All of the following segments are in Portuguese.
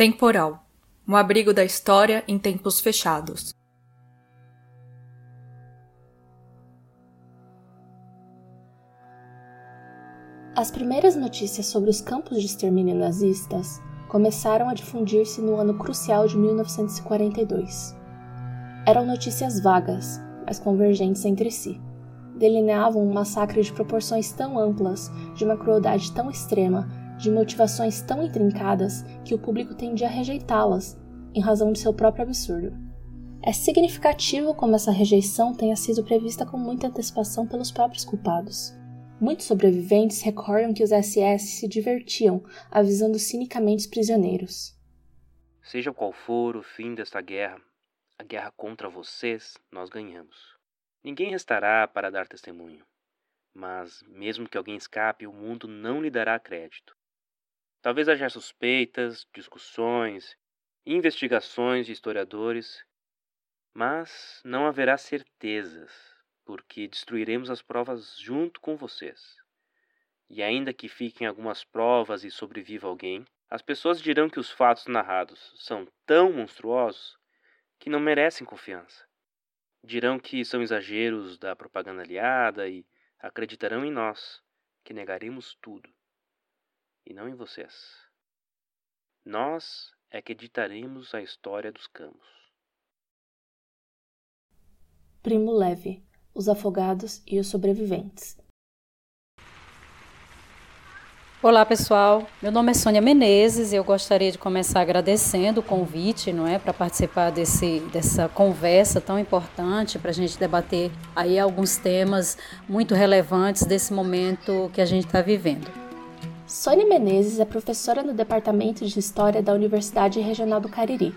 Temporal – um abrigo da história em tempos fechados. As primeiras notícias sobre os campos de extermínio nazistas começaram a difundir-se no ano crucial de 1942. Eram notícias vagas, mas convergentes entre si. Delineavam um massacre de proporções tão amplas, de uma crueldade tão extrema, de motivações tão intrincadas que o público tendia a rejeitá-las, em razão de seu próprio absurdo. É significativo como essa rejeição tenha sido prevista com muita antecipação pelos próprios culpados. Muitos sobreviventes recordam que os SS se divertiam, avisando cinicamente os prisioneiros. Seja qual for o fim desta guerra, a guerra contra vocês, nós ganhamos. Ninguém restará para dar testemunho. Mas, mesmo que alguém escape, o mundo não lhe dará crédito. Talvez haja suspeitas, discussões, investigações de historiadores, mas não haverá certezas, porque destruiremos as provas junto com vocês. E ainda que fiquem algumas provas e sobreviva alguém, as pessoas dirão que os fatos narrados são tão monstruosos que não merecem confiança. Dirão que são exageros da propaganda aliada e acreditarão em nós, que negaremos tudo, e não em vocês. Nós é que editaremos a história dos campos. Primo Levi, os afogados e os sobreviventes. Olá, pessoal. Meu nome é Sônia Menezes e eu gostaria de começar agradecendo o convite, para participar dessa conversa tão importante, para a gente debater aí alguns temas muito relevantes desse momento que a gente está vivendo. Sônia Menezes é professora no Departamento de História da Universidade Regional do Cariri.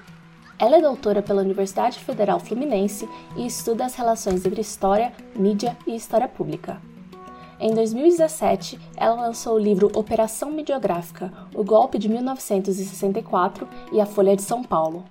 Ela é doutora pela Universidade Federal Fluminense e estuda as relações entre história, mídia e história pública. Em 2017, ela lançou o livro Operação Midiográfica, O Golpe de 1964 e a Folha de São Paulo.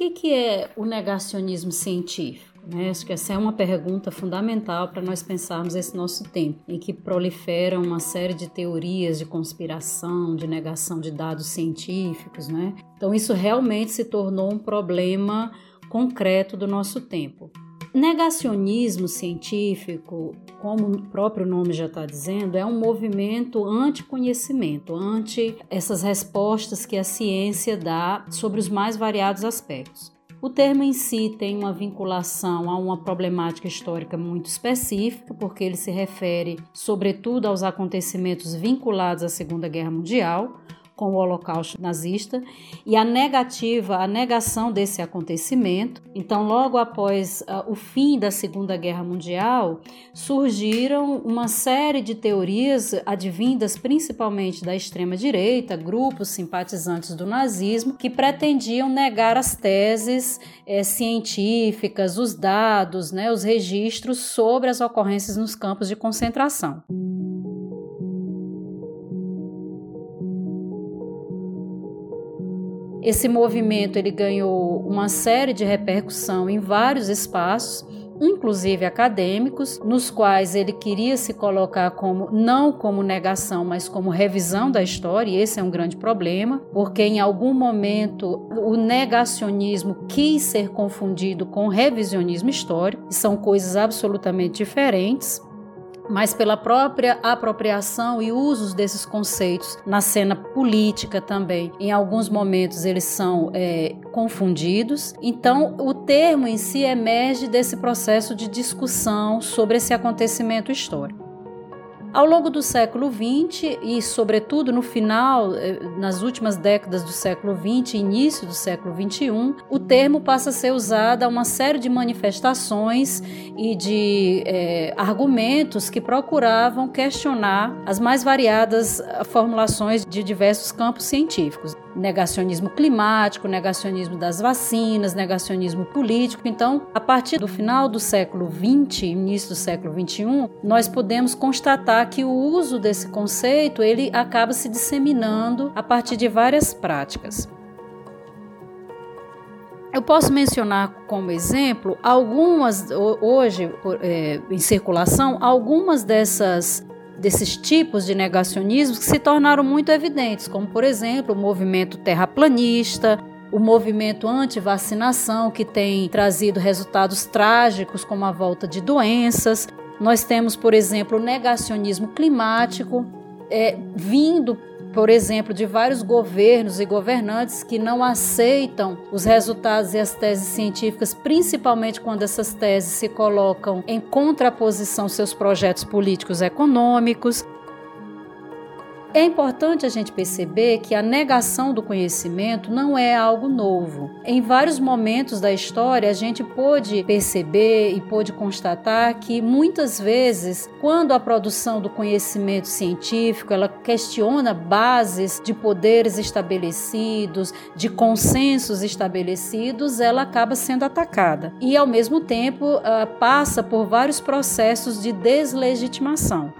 O que é o negacionismo científico? Acho que essa é uma pergunta fundamental para nós pensarmos esse nosso tempo, em que proliferam uma série de teorias de conspiração, de negação de dados científicos. Então isso realmente se tornou um problema concreto do nosso tempo. Negacionismo científico, como o próprio nome já está dizendo, é um movimento anti-conhecimento, anti essas respostas que a ciência dá sobre os mais variados aspectos. O termo em si tem uma vinculação a uma problemática histórica muito específica, porque ele se refere, sobretudo, aos acontecimentos vinculados à Segunda Guerra Mundial, com o Holocausto nazista, e a negação desse acontecimento. Então, logo após o fim da Segunda Guerra Mundial, surgiram uma série de teorias advindas principalmente da extrema-direita, grupos simpatizantes do nazismo, que pretendiam negar as teses científicas, os dados, os registros sobre as ocorrências nos campos de concentração. Esse movimento ele ganhou uma série de repercussão em vários espaços, inclusive acadêmicos, nos quais ele queria se colocar não como negação, mas como revisão da história, e esse é um grande problema, porque em algum momento o negacionismo quis ser confundido com revisionismo histórico, e são coisas absolutamente diferentes. Mas pela própria apropriação e usos desses conceitos na cena política também, em alguns momentos eles são confundidos. Então, o termo em si emerge desse processo de discussão sobre esse acontecimento histórico. Ao longo do século XX e, sobretudo, no final, nas últimas décadas do século XX e início do século XXI, o termo passa a ser usado a uma série de manifestações e de argumentos que procuravam questionar as mais variadas formulações de diversos campos científicos. Negacionismo climático, negacionismo das vacinas, negacionismo político. Então, a partir do final do século XX, início do século XXI, nós podemos constatar que o uso desse conceito ele acaba se disseminando a partir de várias práticas. Eu posso mencionar como exemplo algumas, hoje em circulação, algumas dessas desses tipos de negacionismos que se tornaram muito evidentes, como, por exemplo, o movimento terraplanista, o movimento anti-vacinação, que tem trazido resultados trágicos, como a volta de doenças. Nós temos, por exemplo, o negacionismo climático, vindo, por exemplo, de vários governos e governantes que não aceitam os resultados e as teses científicas, principalmente quando essas teses se colocam em contraposição aos seus projetos políticos e econômicos. É importante a gente perceber que a negação do conhecimento não é algo novo. Em vários momentos da história, a gente pôde perceber e pôde constatar que, muitas vezes, quando a produção do conhecimento científico, ela questiona bases de poderes estabelecidos, de consensos estabelecidos, ela acaba sendo atacada. E, ao mesmo tempo, passa por vários processos de deslegitimação.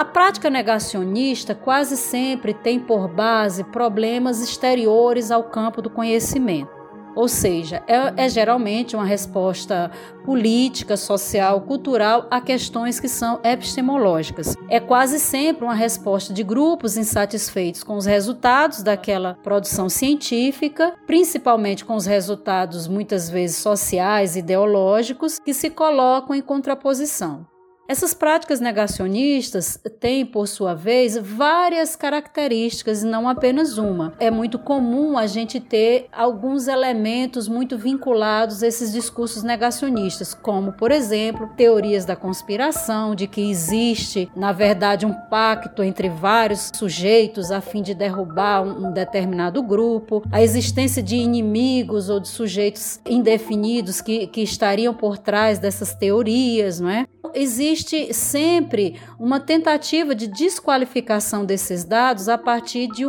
A prática negacionista quase sempre tem por base problemas exteriores ao campo do conhecimento, ou seja, é geralmente uma resposta política, social, cultural a questões que são epistemológicas. É quase sempre uma resposta de grupos insatisfeitos com os resultados daquela produção científica, principalmente com os resultados muitas vezes sociais, ideológicos, que se colocam em contraposição. Essas práticas negacionistas têm, por sua vez, várias características e não apenas uma. É muito comum a gente ter alguns elementos muito vinculados a esses discursos negacionistas, como, por exemplo, teorias da conspiração, de que existe, na verdade, um pacto entre vários sujeitos a fim de derrubar um determinado grupo, a existência de inimigos ou de sujeitos indefinidos que estariam por trás dessas teorias, não é? Existe sempre uma tentativa de desqualificação desses dados a partir de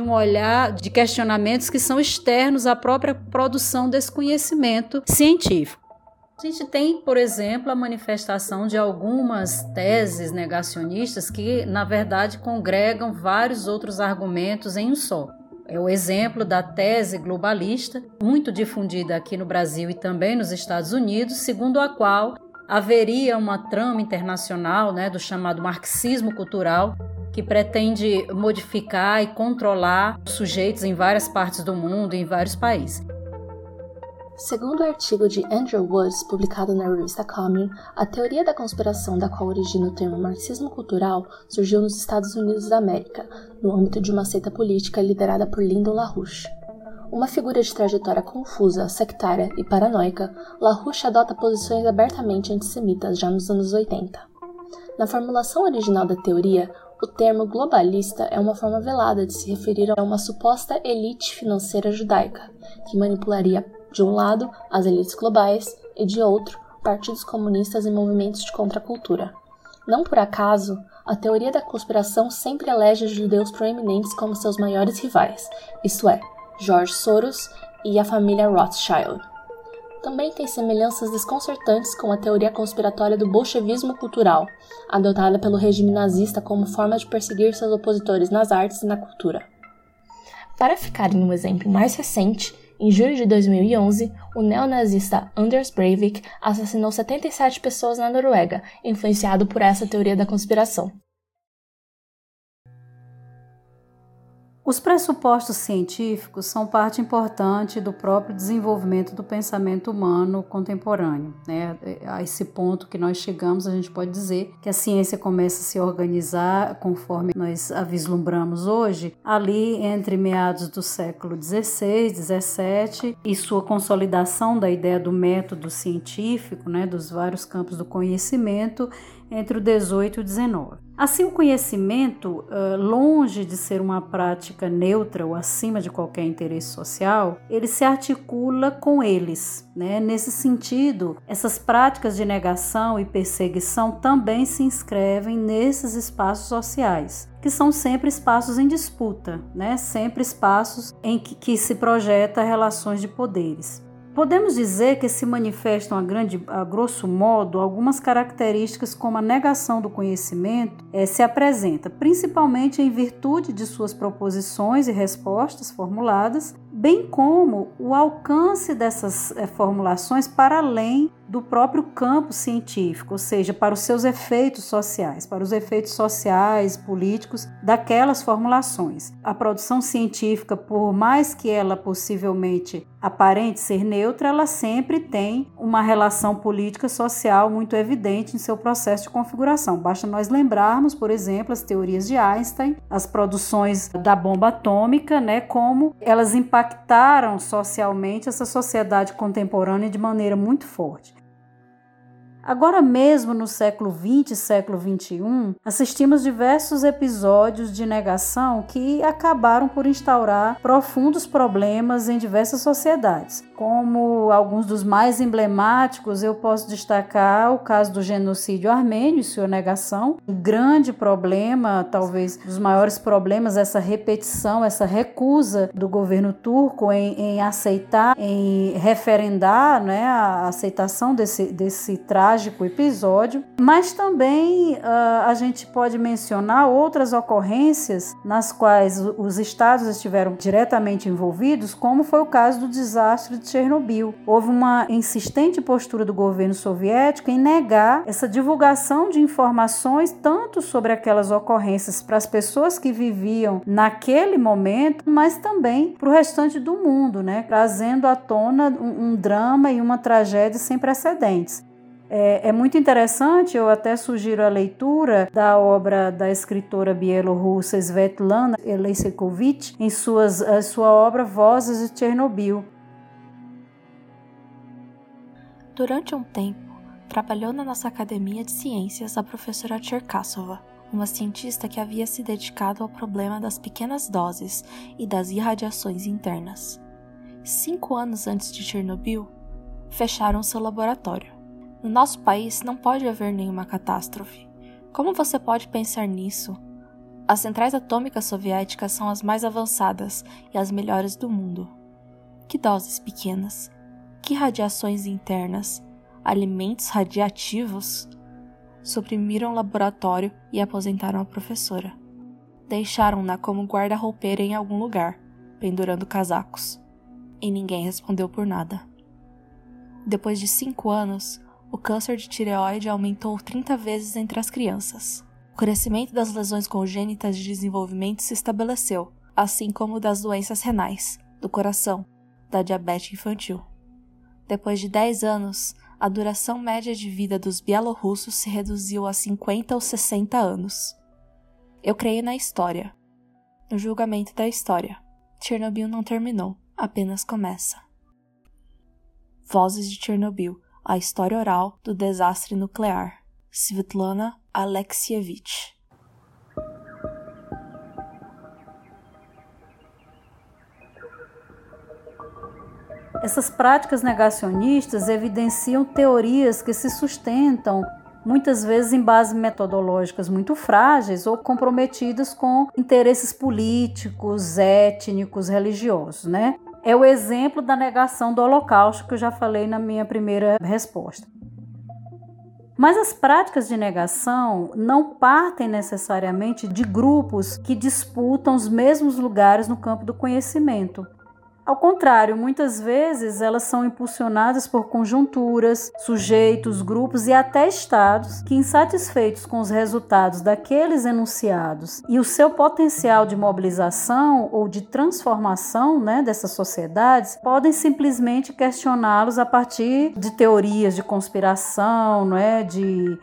um olhar de questionamentos que são externos à própria produção desse conhecimento científico. A gente tem, por exemplo, a manifestação de algumas teses negacionistas que, na verdade, congregam vários outros argumentos em um só. É o exemplo da tese globalista, muito difundida aqui no Brasil e também nos Estados Unidos, segundo a qual haveria uma trama internacional, né, do chamado marxismo cultural, que pretende modificar e controlar sujeitos em várias partes do mundo, em vários países. Segundo o artigo de Andrew Woods, publicado na revista Common, a teoria da conspiração da qual origina o termo marxismo cultural surgiu nos Estados Unidos da América, no âmbito de uma seita política liderada por Lyndon LaRouche. Uma figura de trajetória confusa, sectária e paranoica, LaRouche adota posições abertamente antissemitas já nos anos 80. Na formulação original da teoria, o termo globalista é uma forma velada de se referir a uma suposta elite financeira judaica, que manipularia, de um lado, as elites globais e, de outro, partidos comunistas e movimentos de contracultura. Não por acaso, a teoria da conspiração sempre elege os judeus proeminentes como seus maiores rivais, isto é, George Soros e a família Rothschild. Também tem semelhanças desconcertantes com a teoria conspiratória do bolchevismo cultural, adotada pelo regime nazista como forma de perseguir seus opositores nas artes e na cultura. Para ficar em um exemplo mais recente, em julho de 2011, o neonazista Anders Breivik assassinou 77 pessoas na Noruega, influenciado por essa teoria da conspiração. Os pressupostos científicos são parte importante do próprio desenvolvimento do pensamento humano contemporâneo, né? A esse ponto que nós chegamos, a gente pode dizer que a ciência começa a se organizar conforme nós a vislumbramos hoje, ali entre meados do século XVI, XVII, e sua consolidação da ideia do método científico, né, dos vários campos do conhecimento, entre o 18 e o 19. Assim, o conhecimento, longe de ser uma prática neutra ou acima de qualquer interesse social, ele se articula com eles, né? Nesse sentido, essas práticas de negação e perseguição também se inscrevem nesses espaços sociais, que são sempre espaços em disputa, né? Sempre espaços em que se projeta relações de poderes. Podemos dizer que se manifestam a grosso modo algumas características como a negação do conhecimento se apresenta, principalmente em virtude de suas proposições e respostas formuladas, bem como o alcance dessas formulações para além do próprio campo científico, ou seja, para os seus efeitos sociais, para os efeitos sociais, políticos daquelas formulações. A produção científica, por mais que ela possivelmente aparente ser neutra, ela sempre tem uma relação política social muito evidente em seu processo de configuração. Basta nós lembrarmos, por exemplo, as teorias de Einstein, as produções da bomba atômica, né, como elas impactaram socialmente essa sociedade contemporânea de maneira muito forte. Agora mesmo, no século XX e século XXI, assistimos diversos episódios de negação que acabaram por instaurar profundos problemas em diversas sociedades. Como alguns dos mais emblemáticos, eu posso destacar o caso do genocídio armênio e sua negação. Um grande problema, talvez um dos maiores problemas, essa repetição, essa recusa do governo turco em aceitar, em referendar, né, a aceitação desse trágico episódio, mas também a gente pode mencionar outras ocorrências nas quais os estados estiveram diretamente envolvidos, como foi o caso do desastre de Chernobyl. Houve uma insistente postura do governo soviético em negar essa divulgação de informações tanto sobre aquelas ocorrências para as pessoas que viviam naquele momento, mas também para o restante do mundo, né? Trazendo à tona um drama e uma tragédia sem precedentes. É muito interessante, eu até sugiro a leitura da obra da escritora bielorrussa Svetlana Alexievich em sua obra Vozes de Chernobyl. Durante um tempo, trabalhou na nossa Academia de Ciências a professora Tcherkasova, uma cientista que havia se dedicado ao problema das pequenas doses e das irradiações internas. 5 anos antes de Chernobyl, fecharam seu laboratório. No nosso país não pode haver nenhuma catástrofe. Como você pode pensar nisso? As centrais atômicas soviéticas são as mais avançadas e as melhores do mundo. Que doses pequenas? Que radiações internas? Alimentos radiativos? Suprimiram o laboratório e aposentaram a professora. Deixaram-na como guarda-roupeira em algum lugar, pendurando casacos. E ninguém respondeu por nada. Depois de 5 anos, o câncer de tireoide aumentou 30 vezes entre as crianças. O crescimento das lesões congênitas de desenvolvimento se estabeleceu, assim como das doenças renais, do coração, da diabetes infantil. Depois de 10 anos, a duração média de vida dos bielorrussos se reduziu a 50 ou 60 anos. Eu creio na história. No julgamento da história, Chernobyl não terminou, apenas começa. Vozes de Chernobyl. A história oral do desastre nuclear. Svetlana Alexievich. Essas práticas negacionistas evidenciam teorias que se sustentam muitas vezes em bases metodológicas muito frágeis ou comprometidas com interesses políticos, étnicos, religiosos, né? É o exemplo da negação do Holocausto que eu já falei na minha primeira resposta. Mas as práticas de negação não partem necessariamente de grupos que disputam os mesmos lugares no campo do conhecimento. Ao contrário, muitas vezes elas são impulsionadas por conjunturas, sujeitos, grupos e até estados que, insatisfeitos com os resultados daqueles enunciados e o seu potencial de mobilização ou de transformação, né, dessas sociedades, podem simplesmente questioná-los a partir de teorias de conspiração, né, de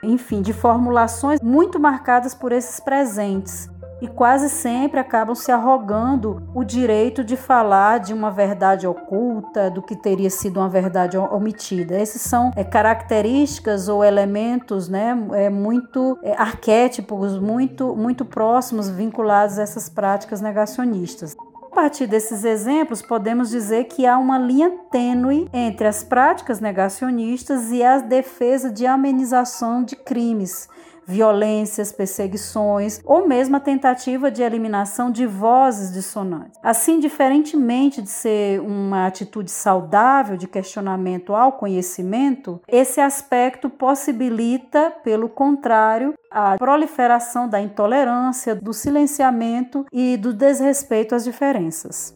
formulações muito marcadas por esses presentes. E quase sempre acabam se arrogando o direito de falar de uma verdade oculta, do que teria sido uma verdade omitida. Esses são características ou elementos, né, muito arquétipos, muito próximos, vinculados a essas práticas negacionistas. A partir desses exemplos, podemos dizer que há uma linha tênue entre as práticas negacionistas e a defesa de amenização de crimes, violências, perseguições ou mesmo a tentativa de eliminação de vozes dissonantes. Assim, diferentemente de ser uma atitude saudável de questionamento ao conhecimento, esse aspecto possibilita, pelo contrário, a proliferação da intolerância, do silenciamento e do desrespeito às diferenças.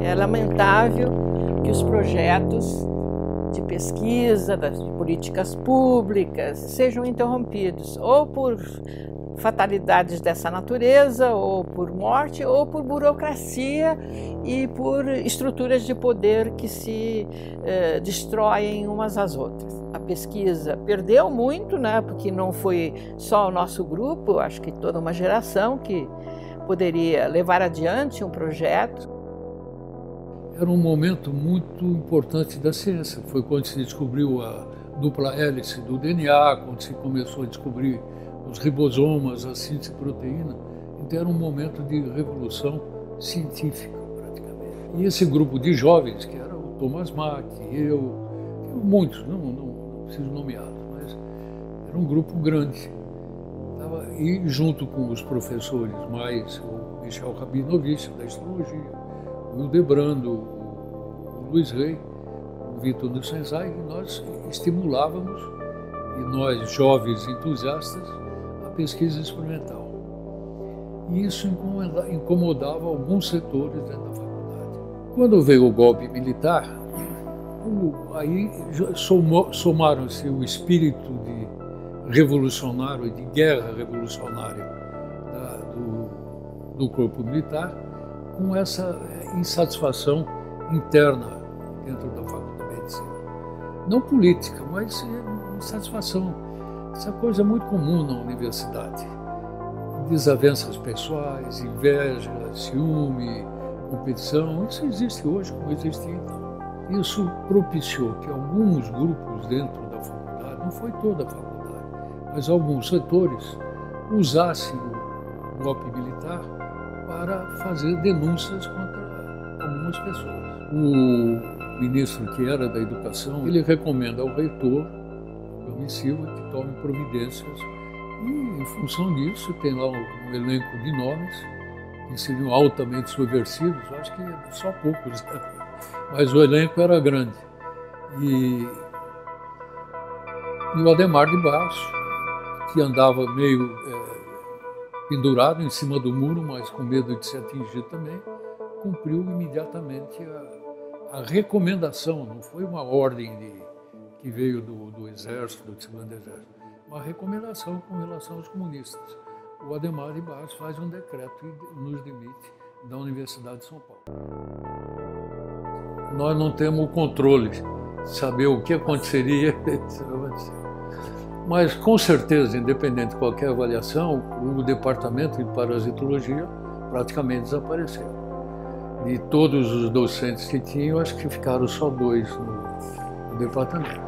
É lamentável que os projetos de pesquisa, das políticas públicas, sejam interrompidos ou por fatalidades dessa natureza, ou por morte, ou por burocracia e por estruturas de poder que se destroem umas às outras. A pesquisa perdeu muito, né? Porque não foi só o nosso grupo, acho que toda uma geração que poderia levar adiante um projeto. Era um momento muito importante da ciência. Foi quando se descobriu a dupla hélice do DNA, quando se começou a descobrir os ribossomas, a síntese de proteína. Então era um momento de revolução científica, praticamente. E esse grupo de jovens, que era o Thomas Mack, eu, muitos, não preciso nomeá-los, mas era um grupo grande. E junto com os professores mais, o Michel Rabinovici, da astrologia, o Hildebrando, o Luiz Rey, o Vitor do Senzai, nós estimulávamos, e nós jovens entusiastas, a pesquisa experimental. E isso incomodava alguns setores dentro da faculdade. Quando veio o golpe militar, aí somaram-se o espírito de revolucionário, de guerra revolucionária do corpo militar, com essa insatisfação interna dentro da faculdade de medicina. Não política, mas insatisfação. Essa coisa é muito comum na universidade. Desavenças pessoais, inveja, ciúme, competição, isso existe hoje como existia então. Isso propiciou que alguns grupos dentro da faculdade, não foi toda a faculdade, mas alguns setores, usassem o golpe militar para fazer denúncias contra algumas pessoas. O ministro que era da educação, ele recomenda ao reitor, Silva, que tome providências e, em função disso, tem lá um elenco de nomes que seriam altamente subversivos, acho que só poucos, né? Mas o elenco era grande. E o Ademar de Barros, que andava meio pendurado em cima do muro, mas com medo de se atingir também, cumpriu imediatamente a recomendação, não foi uma ordem que veio do Exército, do Segundo Exército, uma recomendação com relação aos comunistas. O Ademar de Barros faz um decreto e nos demite da Universidade de São Paulo. Nós não temos o controle de saber o que aconteceria, mas, com certeza, independente de qualquer avaliação, o departamento de parasitologia praticamente desapareceu. De todos os docentes que tinham, acho que ficaram só dois no departamento.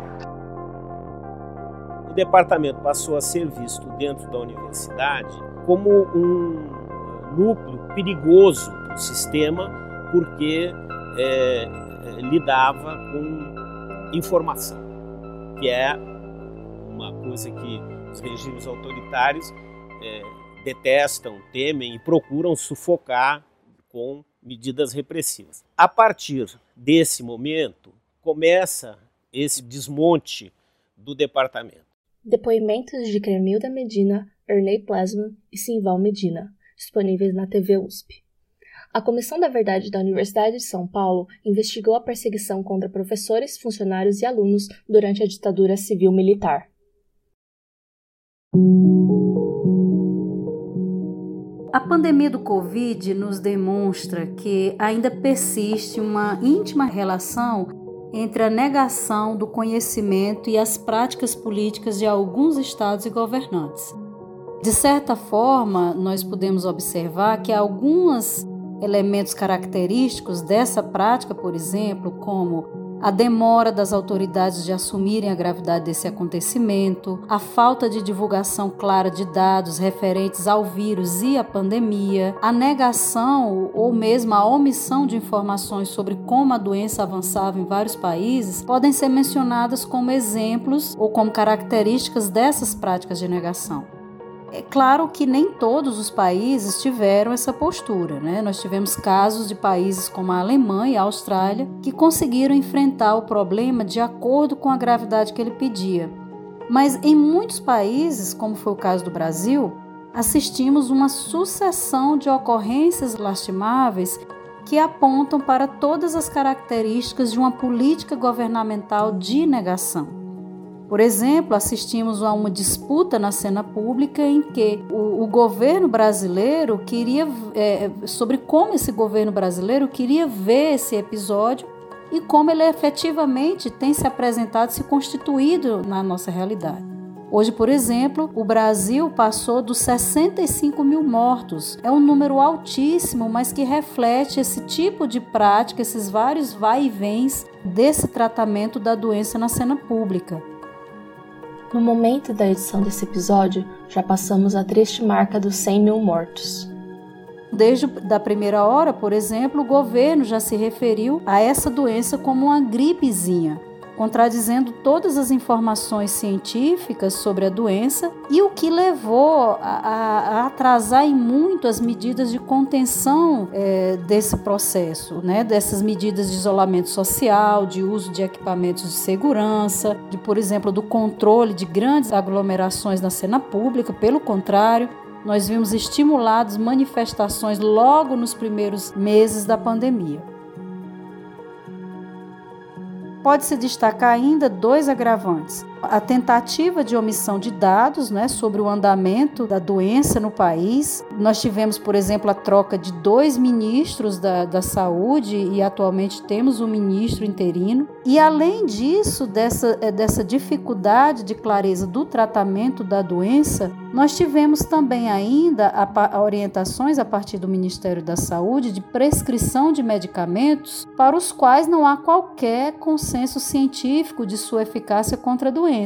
O departamento passou a ser visto dentro da universidade como um núcleo perigoso do sistema, porque lidava com informação, que é uma coisa que os regimes autoritários detestam, temem e procuram sufocar com medidas repressivas. A partir desse momento, começa esse desmonte do departamento. Depoimentos de Cremilda Medina, Erley Plasman e Simval Medina, disponíveis na TV USP. A Comissão da Verdade da Universidade de São Paulo investigou a perseguição contra professores, funcionários e alunos durante a ditadura civil-militar. A pandemia do Covid nos demonstra que ainda persiste uma íntima relação entre a negação do conhecimento e as práticas políticas de alguns estados e governantes. De certa forma, nós podemos observar que alguns elementos característicos dessa prática, por exemplo, como A demora das autoridades de assumirem a gravidade desse acontecimento, a falta de divulgação clara de dados referentes ao vírus e à pandemia, a negação ou mesmo a omissão de informações sobre como a doença avançava em vários países podem ser mencionadas como exemplos ou como características dessas práticas de negação. É claro que nem todos os países tiveram essa postura, né? Nós tivemos casos de países como a Alemanha e a Austrália que conseguiram enfrentar o problema de acordo com a gravidade que ele pedia. Mas em muitos países, como foi o caso do Brasil, assistimos uma sucessão de ocorrências lastimáveis que apontam para todas as características de uma política governamental de negação. Por exemplo, assistimos a uma disputa na cena pública em que o governo brasileiro queria, sobre como esse governo brasileiro queria ver esse episódio e como ele efetivamente tem se apresentado, se constituído na nossa realidade. Hoje, por exemplo, o Brasil passou dos 65 mil mortos. É um número altíssimo, mas que reflete esse tipo de prática, esses vários vai e vens desse tratamento da doença na cena pública. No momento da edição desse episódio, já passamos a triste marca dos 100 mil mortos. Desde a primeira hora, por exemplo, o governo já se referiu a essa doença como uma gripezinha, contradizendo todas as informações científicas sobre a doença e o que levou a atrasar em muito as medidas de contenção desse processo, né? Dessas medidas de isolamento social, de uso de equipamentos de segurança, por exemplo, do controle de grandes aglomerações na cena pública. Pelo contrário, nós vimos estimuladas manifestações logo nos primeiros meses da pandemia. Pode-se destacar ainda dois agravantes. A tentativa de omissão de dados, né, sobre o andamento da doença no país. Nós tivemos, por exemplo, a troca de dois ministros da saúde e atualmente temos um ministro interino. E além disso, dessa dificuldade de clareza do tratamento da doença, nós tivemos também ainda orientações a partir do Ministério da Saúde de prescrição de medicamentos para os quais não há qualquer consenso científico de sua eficácia contra a doença.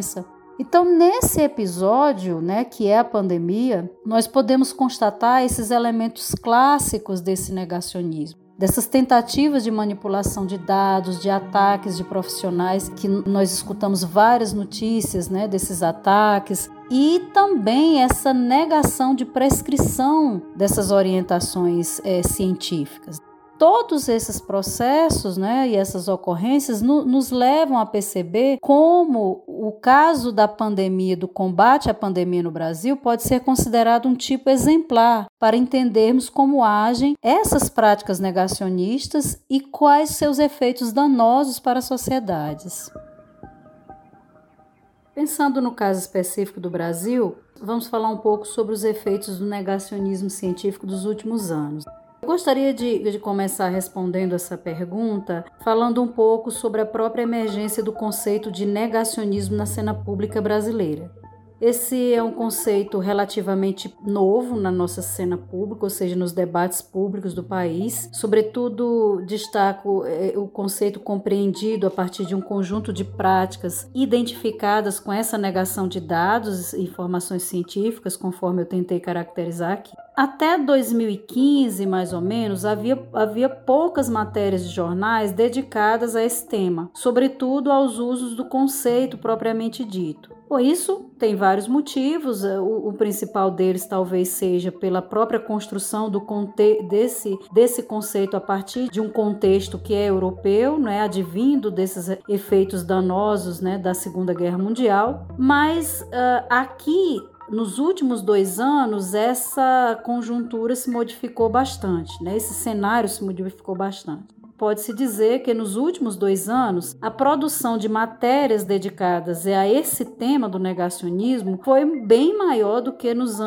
Então, nesse episódio, né, que é a pandemia, nós podemos constatar esses elementos clássicos desse negacionismo, dessas tentativas de manipulação de dados, de ataques de profissionais, que nós escutamos várias notícias, né, desses ataques, e também essa negação de prescrição dessas orientações científicas. Todos esses processos, né, e essas ocorrências nos levam a perceber como o caso da pandemia, do combate à pandemia no Brasil, pode ser considerado um tipo exemplar para entendermos como agem essas práticas negacionistas e quais seus efeitos danosos para as sociedades. Pensando no caso específico do Brasil, vamos falar um pouco sobre os efeitos do negacionismo científico dos últimos anos. Eu gostaria de começar respondendo essa pergunta falando um pouco sobre a própria emergência do conceito de negacionismo na cena pública brasileira. Esse é um conceito relativamente novo na nossa cena pública, ou seja, nos debates públicos do país. Sobretudo, destaco o conceito compreendido a partir de um conjunto de práticas identificadas com essa negação de dados e informações científicas, conforme eu tentei caracterizar aqui. Até 2015, mais ou menos, havia poucas matérias de jornais dedicadas a esse tema, sobretudo aos usos do conceito propriamente dito. Por isso, tem vários motivos, o principal deles talvez seja pela própria construção desse conceito a partir de um contexto que é europeu, né, advindo desses efeitos danosos, né, da Segunda Guerra Mundial, mas aqui, nos últimos 2 anos, essa conjuntura se modificou bastante, né? Esse cenário se modificou bastante. Pode-se dizer que nos últimos 2 anos, a produção de matérias dedicadas a esse tema do negacionismo foi bem maior do que nos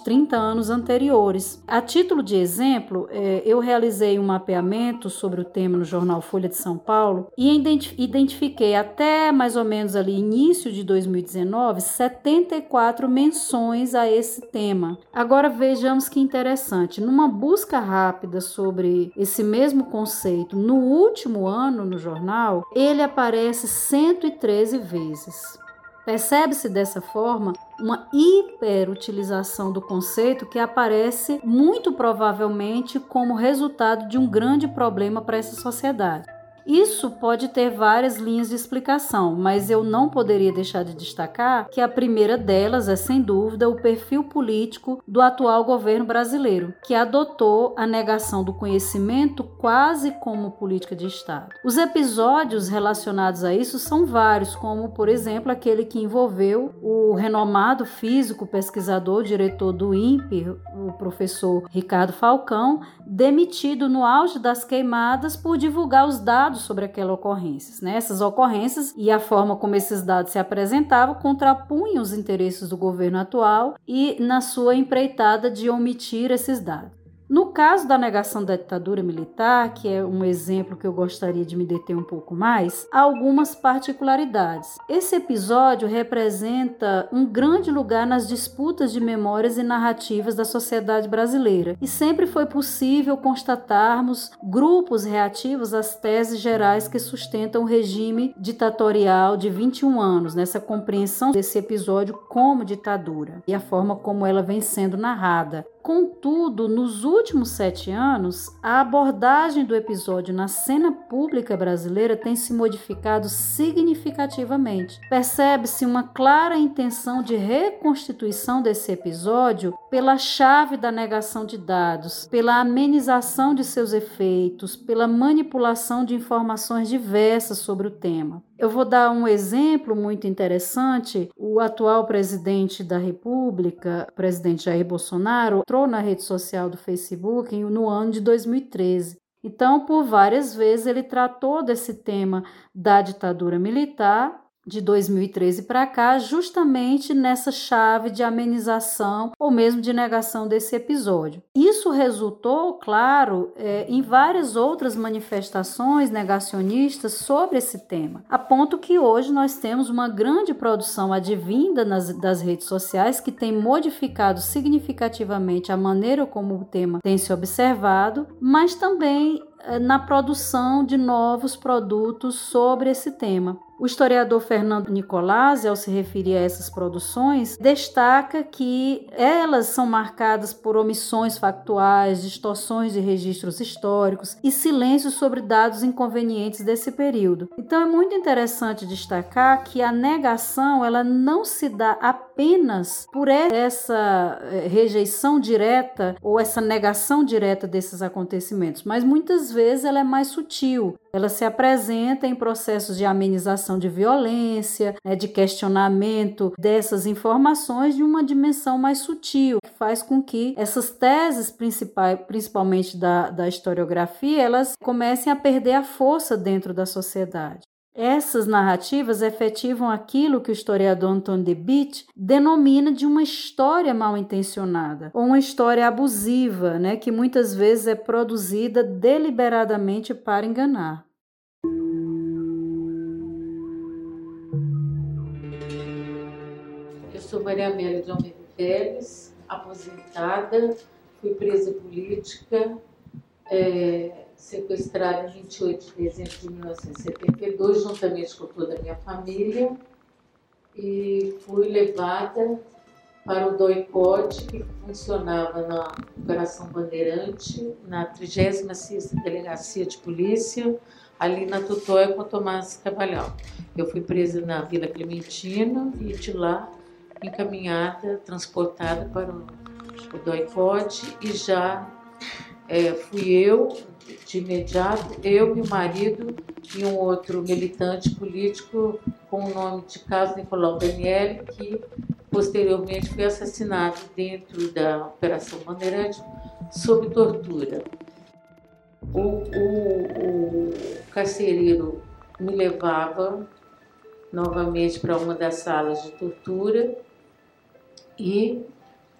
30 anos anteriores. A título de exemplo, eu realizei um mapeamento sobre o tema no jornal Folha de São Paulo e identifiquei até mais ou menos ali início de 2019, 74 menções a esse tema. Agora vejamos que interessante, numa busca rápida sobre esse mesmo conceito no último ano no jornal, ele aparece 113 vezes. Percebe-se dessa forma uma hiperutilização do conceito que aparece muito provavelmente como resultado de um grande problema para essa sociedade. Isso pode ter várias linhas de explicação, mas eu não poderia deixar de destacar que a primeira delas é, sem dúvida, o perfil político do atual governo brasileiro, que adotou a negação do conhecimento quase como política de Estado. Os episódios relacionados a isso são vários, como, por exemplo, aquele que envolveu o renomado físico, pesquisador, diretor do INPE, o professor Ricardo Falcão, demitido no auge das queimadas por divulgar os dados sobre aquela ocorrência. Essas ocorrências e a forma como esses dados se apresentavam contrapunham os interesses do governo atual e na sua empreitada de omitir esses dados. No caso da negação da ditadura militar, que é um exemplo que eu gostaria de me deter um pouco mais, há algumas particularidades. Esse episódio representa um grande lugar nas disputas de memórias e narrativas da sociedade brasileira, e sempre foi possível constatarmos grupos reativos às teses gerais que sustentam o regime ditatorial de 21 anos, nessa compreensão desse episódio como ditadura e a forma como ela vem sendo narrada. Contudo, nos últimos 7 anos, a abordagem do episódio na cena pública brasileira tem se modificado significativamente. Percebe-se uma clara intenção de reconstituição desse episódio pela chave da negação de dados, pela amenização de seus efeitos, pela manipulação de informações diversas sobre o tema. Eu vou dar um exemplo muito interessante. O atual presidente da República, presidente Jair Bolsonaro, entrou na rede social do Facebook no ano de 2013. Então, por várias vezes, ele tratou desse tema da ditadura militar de 2013 para cá, justamente nessa chave de amenização ou mesmo de negação desse episódio. Isso resultou, claro, em várias outras manifestações negacionistas sobre esse tema, a ponto que hoje nós temos uma grande produção advinda das redes sociais que tem modificado significativamente a maneira como o tema tem se observado, mas também na produção de novos produtos sobre esse tema. O historiador Fernando Nicolazzi, ao se referir a essas produções, destaca que elas são marcadas por omissões factuais, distorções de registros históricos e silêncio sobre dados inconvenientes desse período. Então é muito interessante destacar que a negação ela não se dá apenas por essa rejeição direta ou essa negação direta desses acontecimentos, mas muitas vezes ela é mais sutil. Ela se apresenta em processos de amenização de violência, de questionamento dessas informações de uma dimensão mais sutil, que faz com que essas teses, principalmente da historiografia, elas comecem a perder a força dentro da sociedade. Essas narrativas efetivam aquilo que o historiador Anton de Bitt denomina de uma história mal intencionada, ou uma história abusiva, que muitas vezes é produzida deliberadamente para enganar. Eu sou Maria Amélia de Almeida Teles, aposentada, fui presa política, sequestrada em 28 de dezembro de 1972, juntamente com toda a minha família, e fui levada para o DOI-CODI, que funcionava na Operação Bandeirante, na 36ª Delegacia de Polícia, ali na Tutóia com Tomás Cavalhal. Eu fui presa na Vila Clementina e de lá encaminhada, transportada para o DOI-CODI e já fui eu, de imediato, eu, meu marido e um outro militante político com o nome de Carlos Nicolau Daniel, que posteriormente foi assassinado dentro da Operação Bandeirante sob tortura. O carcereiro me levava novamente para uma das salas de tortura e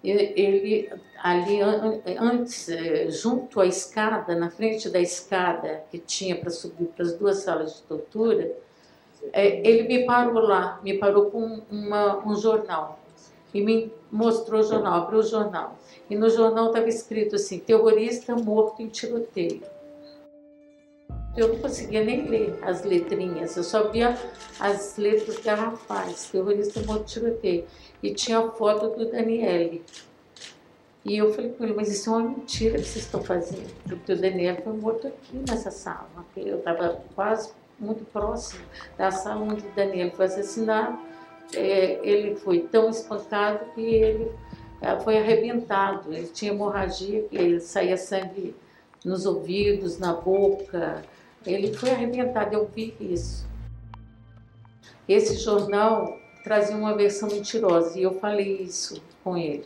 ele ali antes, junto à escada, na frente da escada que tinha para subir para as duas salas de tortura, ele me parou lá, me parou com um jornal e me mostrou o jornal, abriu o jornal. E no jornal estava escrito assim, terrorista morto em tiroteio. porque eu não conseguia nem ler as letrinhas, eu só via as letras garrafais, terrorista motivo. E tinha a foto do Daniele. E eu falei com ele, mas isso é uma mentira que vocês estão fazendo, porque o Daniele foi morto aqui nessa sala. Eu estava quase muito próximo da sala onde o Daniele foi assassinado. Ele foi tão espancado que ele foi arrebentado, ele tinha hemorragia, ele saía sangue nos ouvidos, na boca, ele foi arrebentado, eu vi isso. Esse jornal trazia uma versão mentirosa e eu falei isso com ele.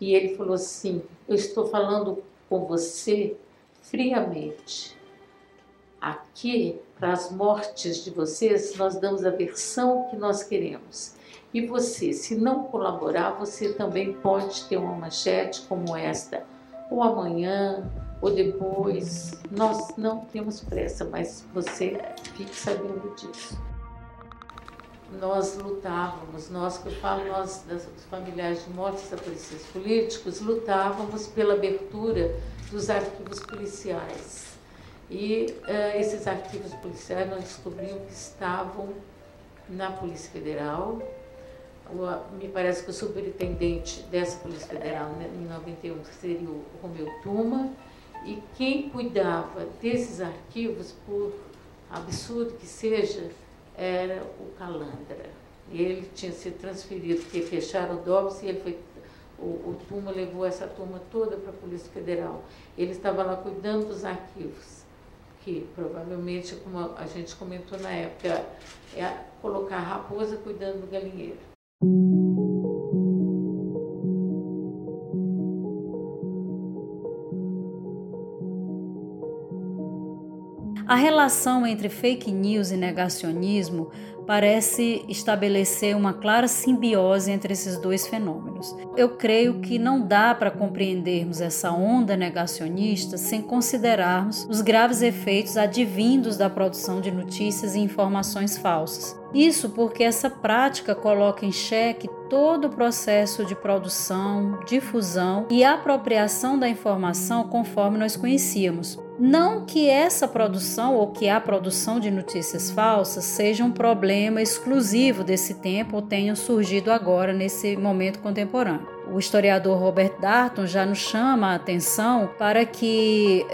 E ele falou assim, eu estou falando com você friamente. Aqui, para as mortes de vocês, nós damos a versão que nós queremos. E você, se não colaborar, você também pode ter uma manchete como esta, ou amanhã, ou depois. Nós não temos pressa, mas você fique sabendo disso. Nós lutávamos, nós, que eu falo, nós, os familiares de mortos a policiais políticos, lutávamos pela abertura dos arquivos policiais. E esses arquivos policiais nós descobrimos que estavam na Polícia Federal. Me parece que o superintendente dessa Polícia Federal, né, em 91, seria o Romeu Tuma. E quem cuidava desses arquivos, por absurdo que seja, era o Calandra. Ele tinha sido transferido, porque fecharam o DOPS e ele foi, o Tuma levou essa turma toda para a Polícia Federal. Ele estava lá cuidando dos arquivos, que provavelmente, como a gente comentou na época, é colocar a raposa cuidando do galinheiro. A relação entre fake news e negacionismo parece estabelecer uma clara simbiose entre esses dois fenômenos. Eu creio que não dá para compreendermos essa onda negacionista sem considerarmos os graves efeitos advindos da produção de notícias e informações falsas. Isso porque essa prática coloca em xeque todo o processo de produção, difusão e apropriação da informação conforme nós conhecíamos. Não que essa produção ou que a produção de notícias falsas seja um problema exclusivo desse tempo ou tenha surgido agora nesse momento contemporâneo. O historiador Robert Darnton já nos chama a atenção para que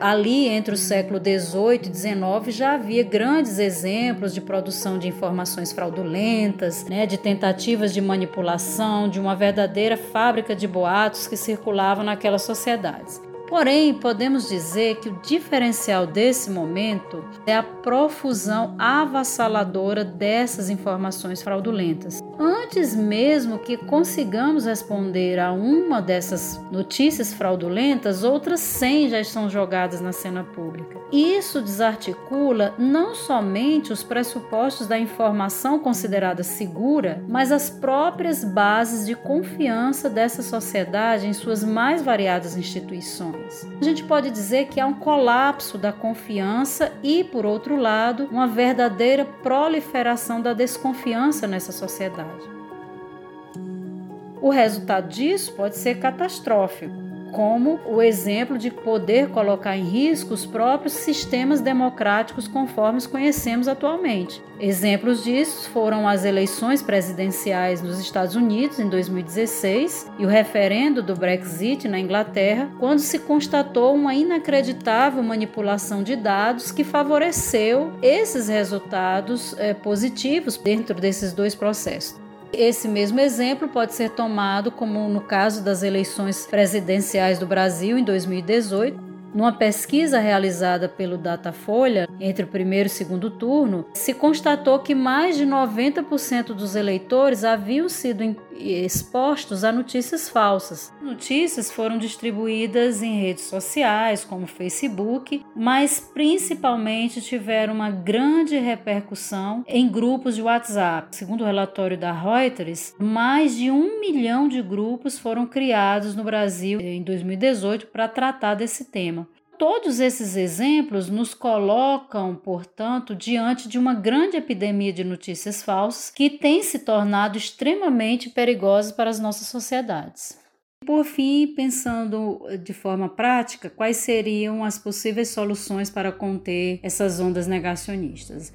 ali entre o século XVIII e XIX já havia grandes exemplos de produção de informações fraudulentas, né, de tentativas de manipulação, de uma verdadeira fábrica de boatos que circulavam naquelas sociedades. Porém, podemos dizer que o diferencial desse momento é a profusão avassaladora dessas informações fraudulentas. Antes mesmo que consigamos responder a uma dessas notícias fraudulentas, outras 100 já estão jogadas na cena pública. Isso desarticula não somente os pressupostos da informação considerada segura, mas as próprias bases de confiança dessa sociedade em suas mais variadas instituições. A gente pode dizer que há um colapso da confiança e, por outro lado, uma verdadeira proliferação da desconfiança nessa sociedade. O resultado disso pode ser catastrófico, como o exemplo de poder colocar em risco os próprios sistemas democráticos conforme os conhecemos atualmente. Exemplos disso foram as eleições presidenciais nos Estados Unidos em 2016 e o referendo do Brexit na Inglaterra, quando se constatou uma inacreditável manipulação de dados que favoreceu esses resultados positivos dentro desses dois processos. Esse mesmo exemplo pode ser tomado como no caso das eleições presidenciais do Brasil em 2018. Numa pesquisa realizada pelo Datafolha, entre o primeiro e o segundo turno, se constatou que mais de 90% dos eleitores haviam sido expostos a notícias falsas. Notícias foram distribuídas em redes sociais, como o Facebook, mas principalmente tiveram uma grande repercussão em grupos de WhatsApp. Segundo o relatório da Reuters, mais de 1 milhão de grupos foram criados no Brasil em 2018 para tratar desse tema. Todos esses exemplos nos colocam, portanto, diante de uma grande epidemia de notícias falsas que tem se tornado extremamente perigosa para as nossas sociedades. Por fim, pensando de forma prática, quais seriam as possíveis soluções para conter essas ondas negacionistas?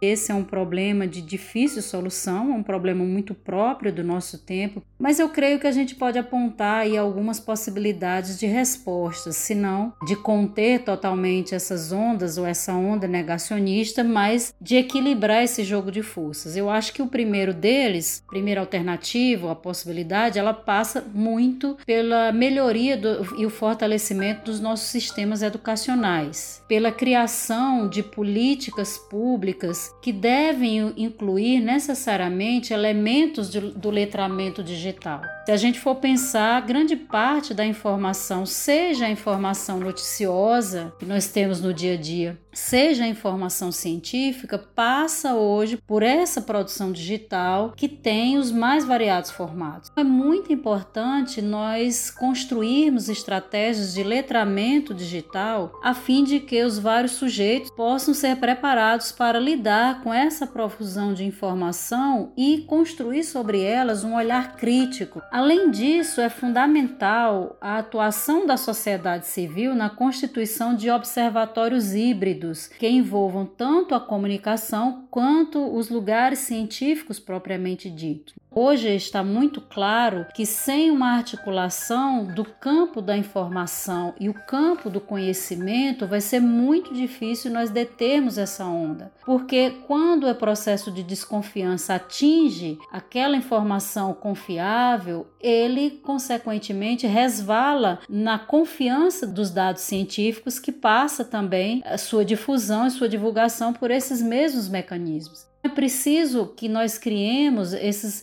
Esse é um problema de difícil solução, é um problema muito próprio do nosso tempo, mas eu creio que a gente pode apontar aí algumas possibilidades de respostas, se não de conter totalmente essas ondas ou essa onda negacionista, mas de equilibrar esse jogo de forças. Eu acho que o primeiro deles, a primeira alternativa, a possibilidade, ela passa muito pela melhoria e o fortalecimento dos nossos sistemas educacionais, pela criação de políticas públicas que devem incluir necessariamente elementos do letramento digital. Se a gente for pensar, grande parte da informação, seja a informação noticiosa que nós temos no dia a dia, seja a informação científica, passa hoje por essa produção digital que tem os mais variados formatos. É muito importante nós construirmos estratégias de letramento digital a fim de que os vários sujeitos possam ser preparados para lidar com essa profusão de informação e construir sobre elas um olhar crítico. Além disso, é fundamental a atuação da sociedade civil na constituição de observatórios híbridos que envolvam tanto a comunicação quanto os lugares científicos propriamente dito. Hoje está muito claro que sem uma articulação do campo da informação e o campo do conhecimento vai ser muito difícil nós determos essa onda, porque quando o processo de desconfiança atinge aquela informação confiável, ele consequentemente resvala na confiança dos dados científicos que passa também a sua difusão e sua divulgação por esses mesmos mecanismos. É preciso que nós criemos esses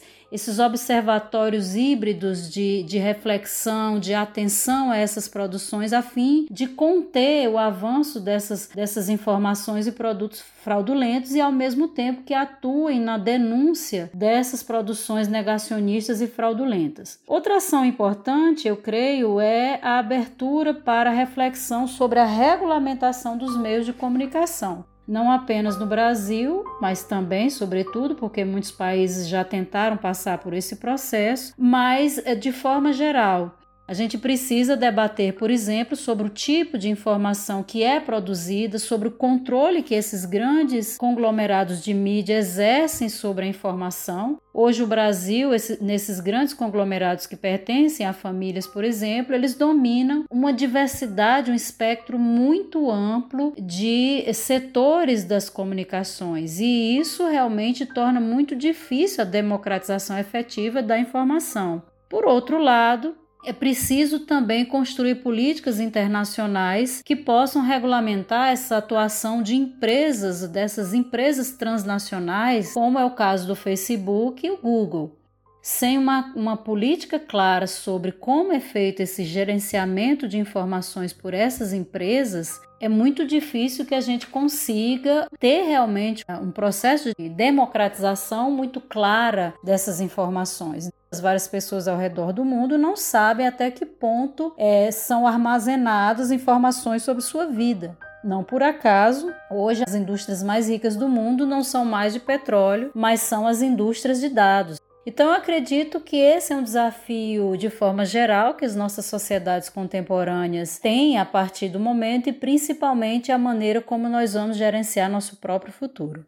observatórios híbridos de reflexão, de atenção a essas produções a fim de conter o avanço dessas informações e produtos fraudulentos e ao mesmo tempo que atuem na denúncia dessas produções negacionistas e fraudulentas. Outra ação importante, eu creio, é a abertura para reflexão sobre a regulamentação dos meios de comunicação. Não apenas no Brasil, mas também, sobretudo, porque muitos países já tentaram passar por esse processo, mas de forma geral. A gente precisa debater, por exemplo, sobre o tipo de informação que é produzida, sobre o controle que esses grandes conglomerados de mídia exercem sobre a informação. Hoje o Brasil, nesses grandes conglomerados que pertencem a famílias, por exemplo, eles dominam uma diversidade, um espectro muito amplo de setores das comunicações e isso realmente torna muito difícil a democratização efetiva da informação. Por outro lado, é preciso também construir políticas internacionais que possam regulamentar essa atuação de empresas, dessas empresas transnacionais, como é o caso do Facebook e o Google. Sem uma política clara sobre como é feito esse gerenciamento de informações por essas empresas, é muito difícil que a gente consiga ter realmente um processo de democratização muito clara dessas informações. As várias pessoas ao redor do mundo não sabem até que ponto são armazenadas informações sobre sua vida. Não por acaso, hoje as indústrias mais ricas do mundo não são mais de petróleo, mas são as indústrias de dados. Então, eu acredito que esse é um desafio de forma geral que as nossas sociedades contemporâneas têm a partir do momento e principalmente a maneira como nós vamos gerenciar nosso próprio futuro.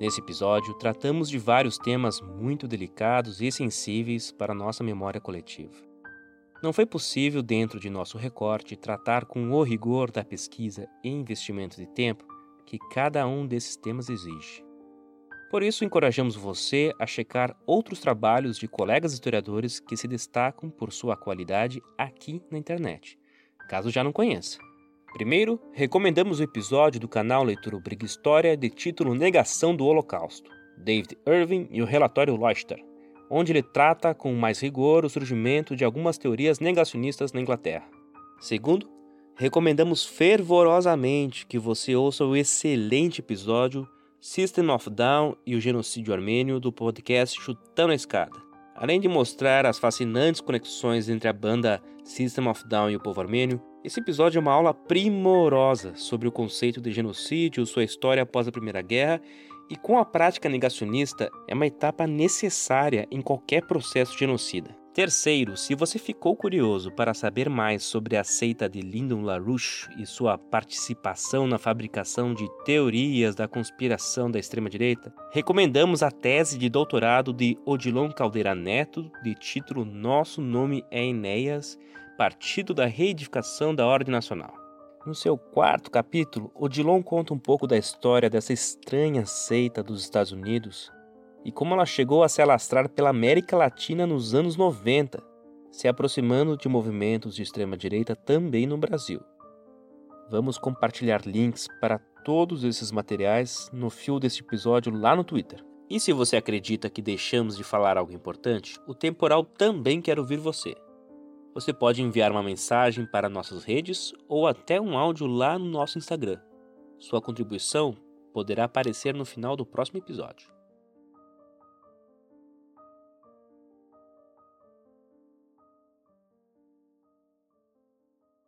Nesse episódio, tratamos de vários temas muito delicados e sensíveis para a nossa memória coletiva. Não foi possível, dentro de nosso recorte, tratar com o rigor da pesquisa e investimento de tempo que cada um desses temas exige. Por isso, encorajamos você a checar outros trabalhos de colegas historiadores que se destacam por sua qualidade aqui na internet, caso já não conheça. Primeiro, recomendamos o episódio do canal Leitura Briga História de título Negação do Holocausto, David Irving e o relatório Leuchter, onde ele trata com mais rigor o surgimento de algumas teorias negacionistas na Inglaterra. Segundo, recomendamos fervorosamente que você ouça o excelente episódio System of Down e o Genocídio Armênio do podcast Chutando a Escada. Além de mostrar as fascinantes conexões entre a banda System of Down e o povo armênio, Esse episódio é uma aula primorosa sobre o conceito de genocídio, sua história após a Primeira Guerra, e com a prática negacionista é uma etapa necessária em qualquer processo genocida. Terceiro, se você ficou curioso para saber mais sobre a seita de Lyndon LaRouche e sua participação na fabricação de teorias da conspiração da extrema-direita, recomendamos a tese de doutorado de Odilon Caldeira Neto, de título Nosso Nome é Enéas, Partido da Reedificação da Ordem Nacional. No seu quarto capítulo, Odilon conta um pouco da história dessa estranha seita dos Estados Unidos e como ela chegou a se alastrar pela América Latina nos anos 90, se aproximando de movimentos de extrema-direita também no Brasil. Vamos compartilhar links para todos esses materiais no fio deste episódio lá no Twitter. E se você acredita que deixamos de falar algo importante, o Temporal também quer ouvir você. Você pode enviar uma mensagem para nossas redes ou até um áudio lá no nosso Instagram. Sua contribuição poderá aparecer no final do próximo episódio.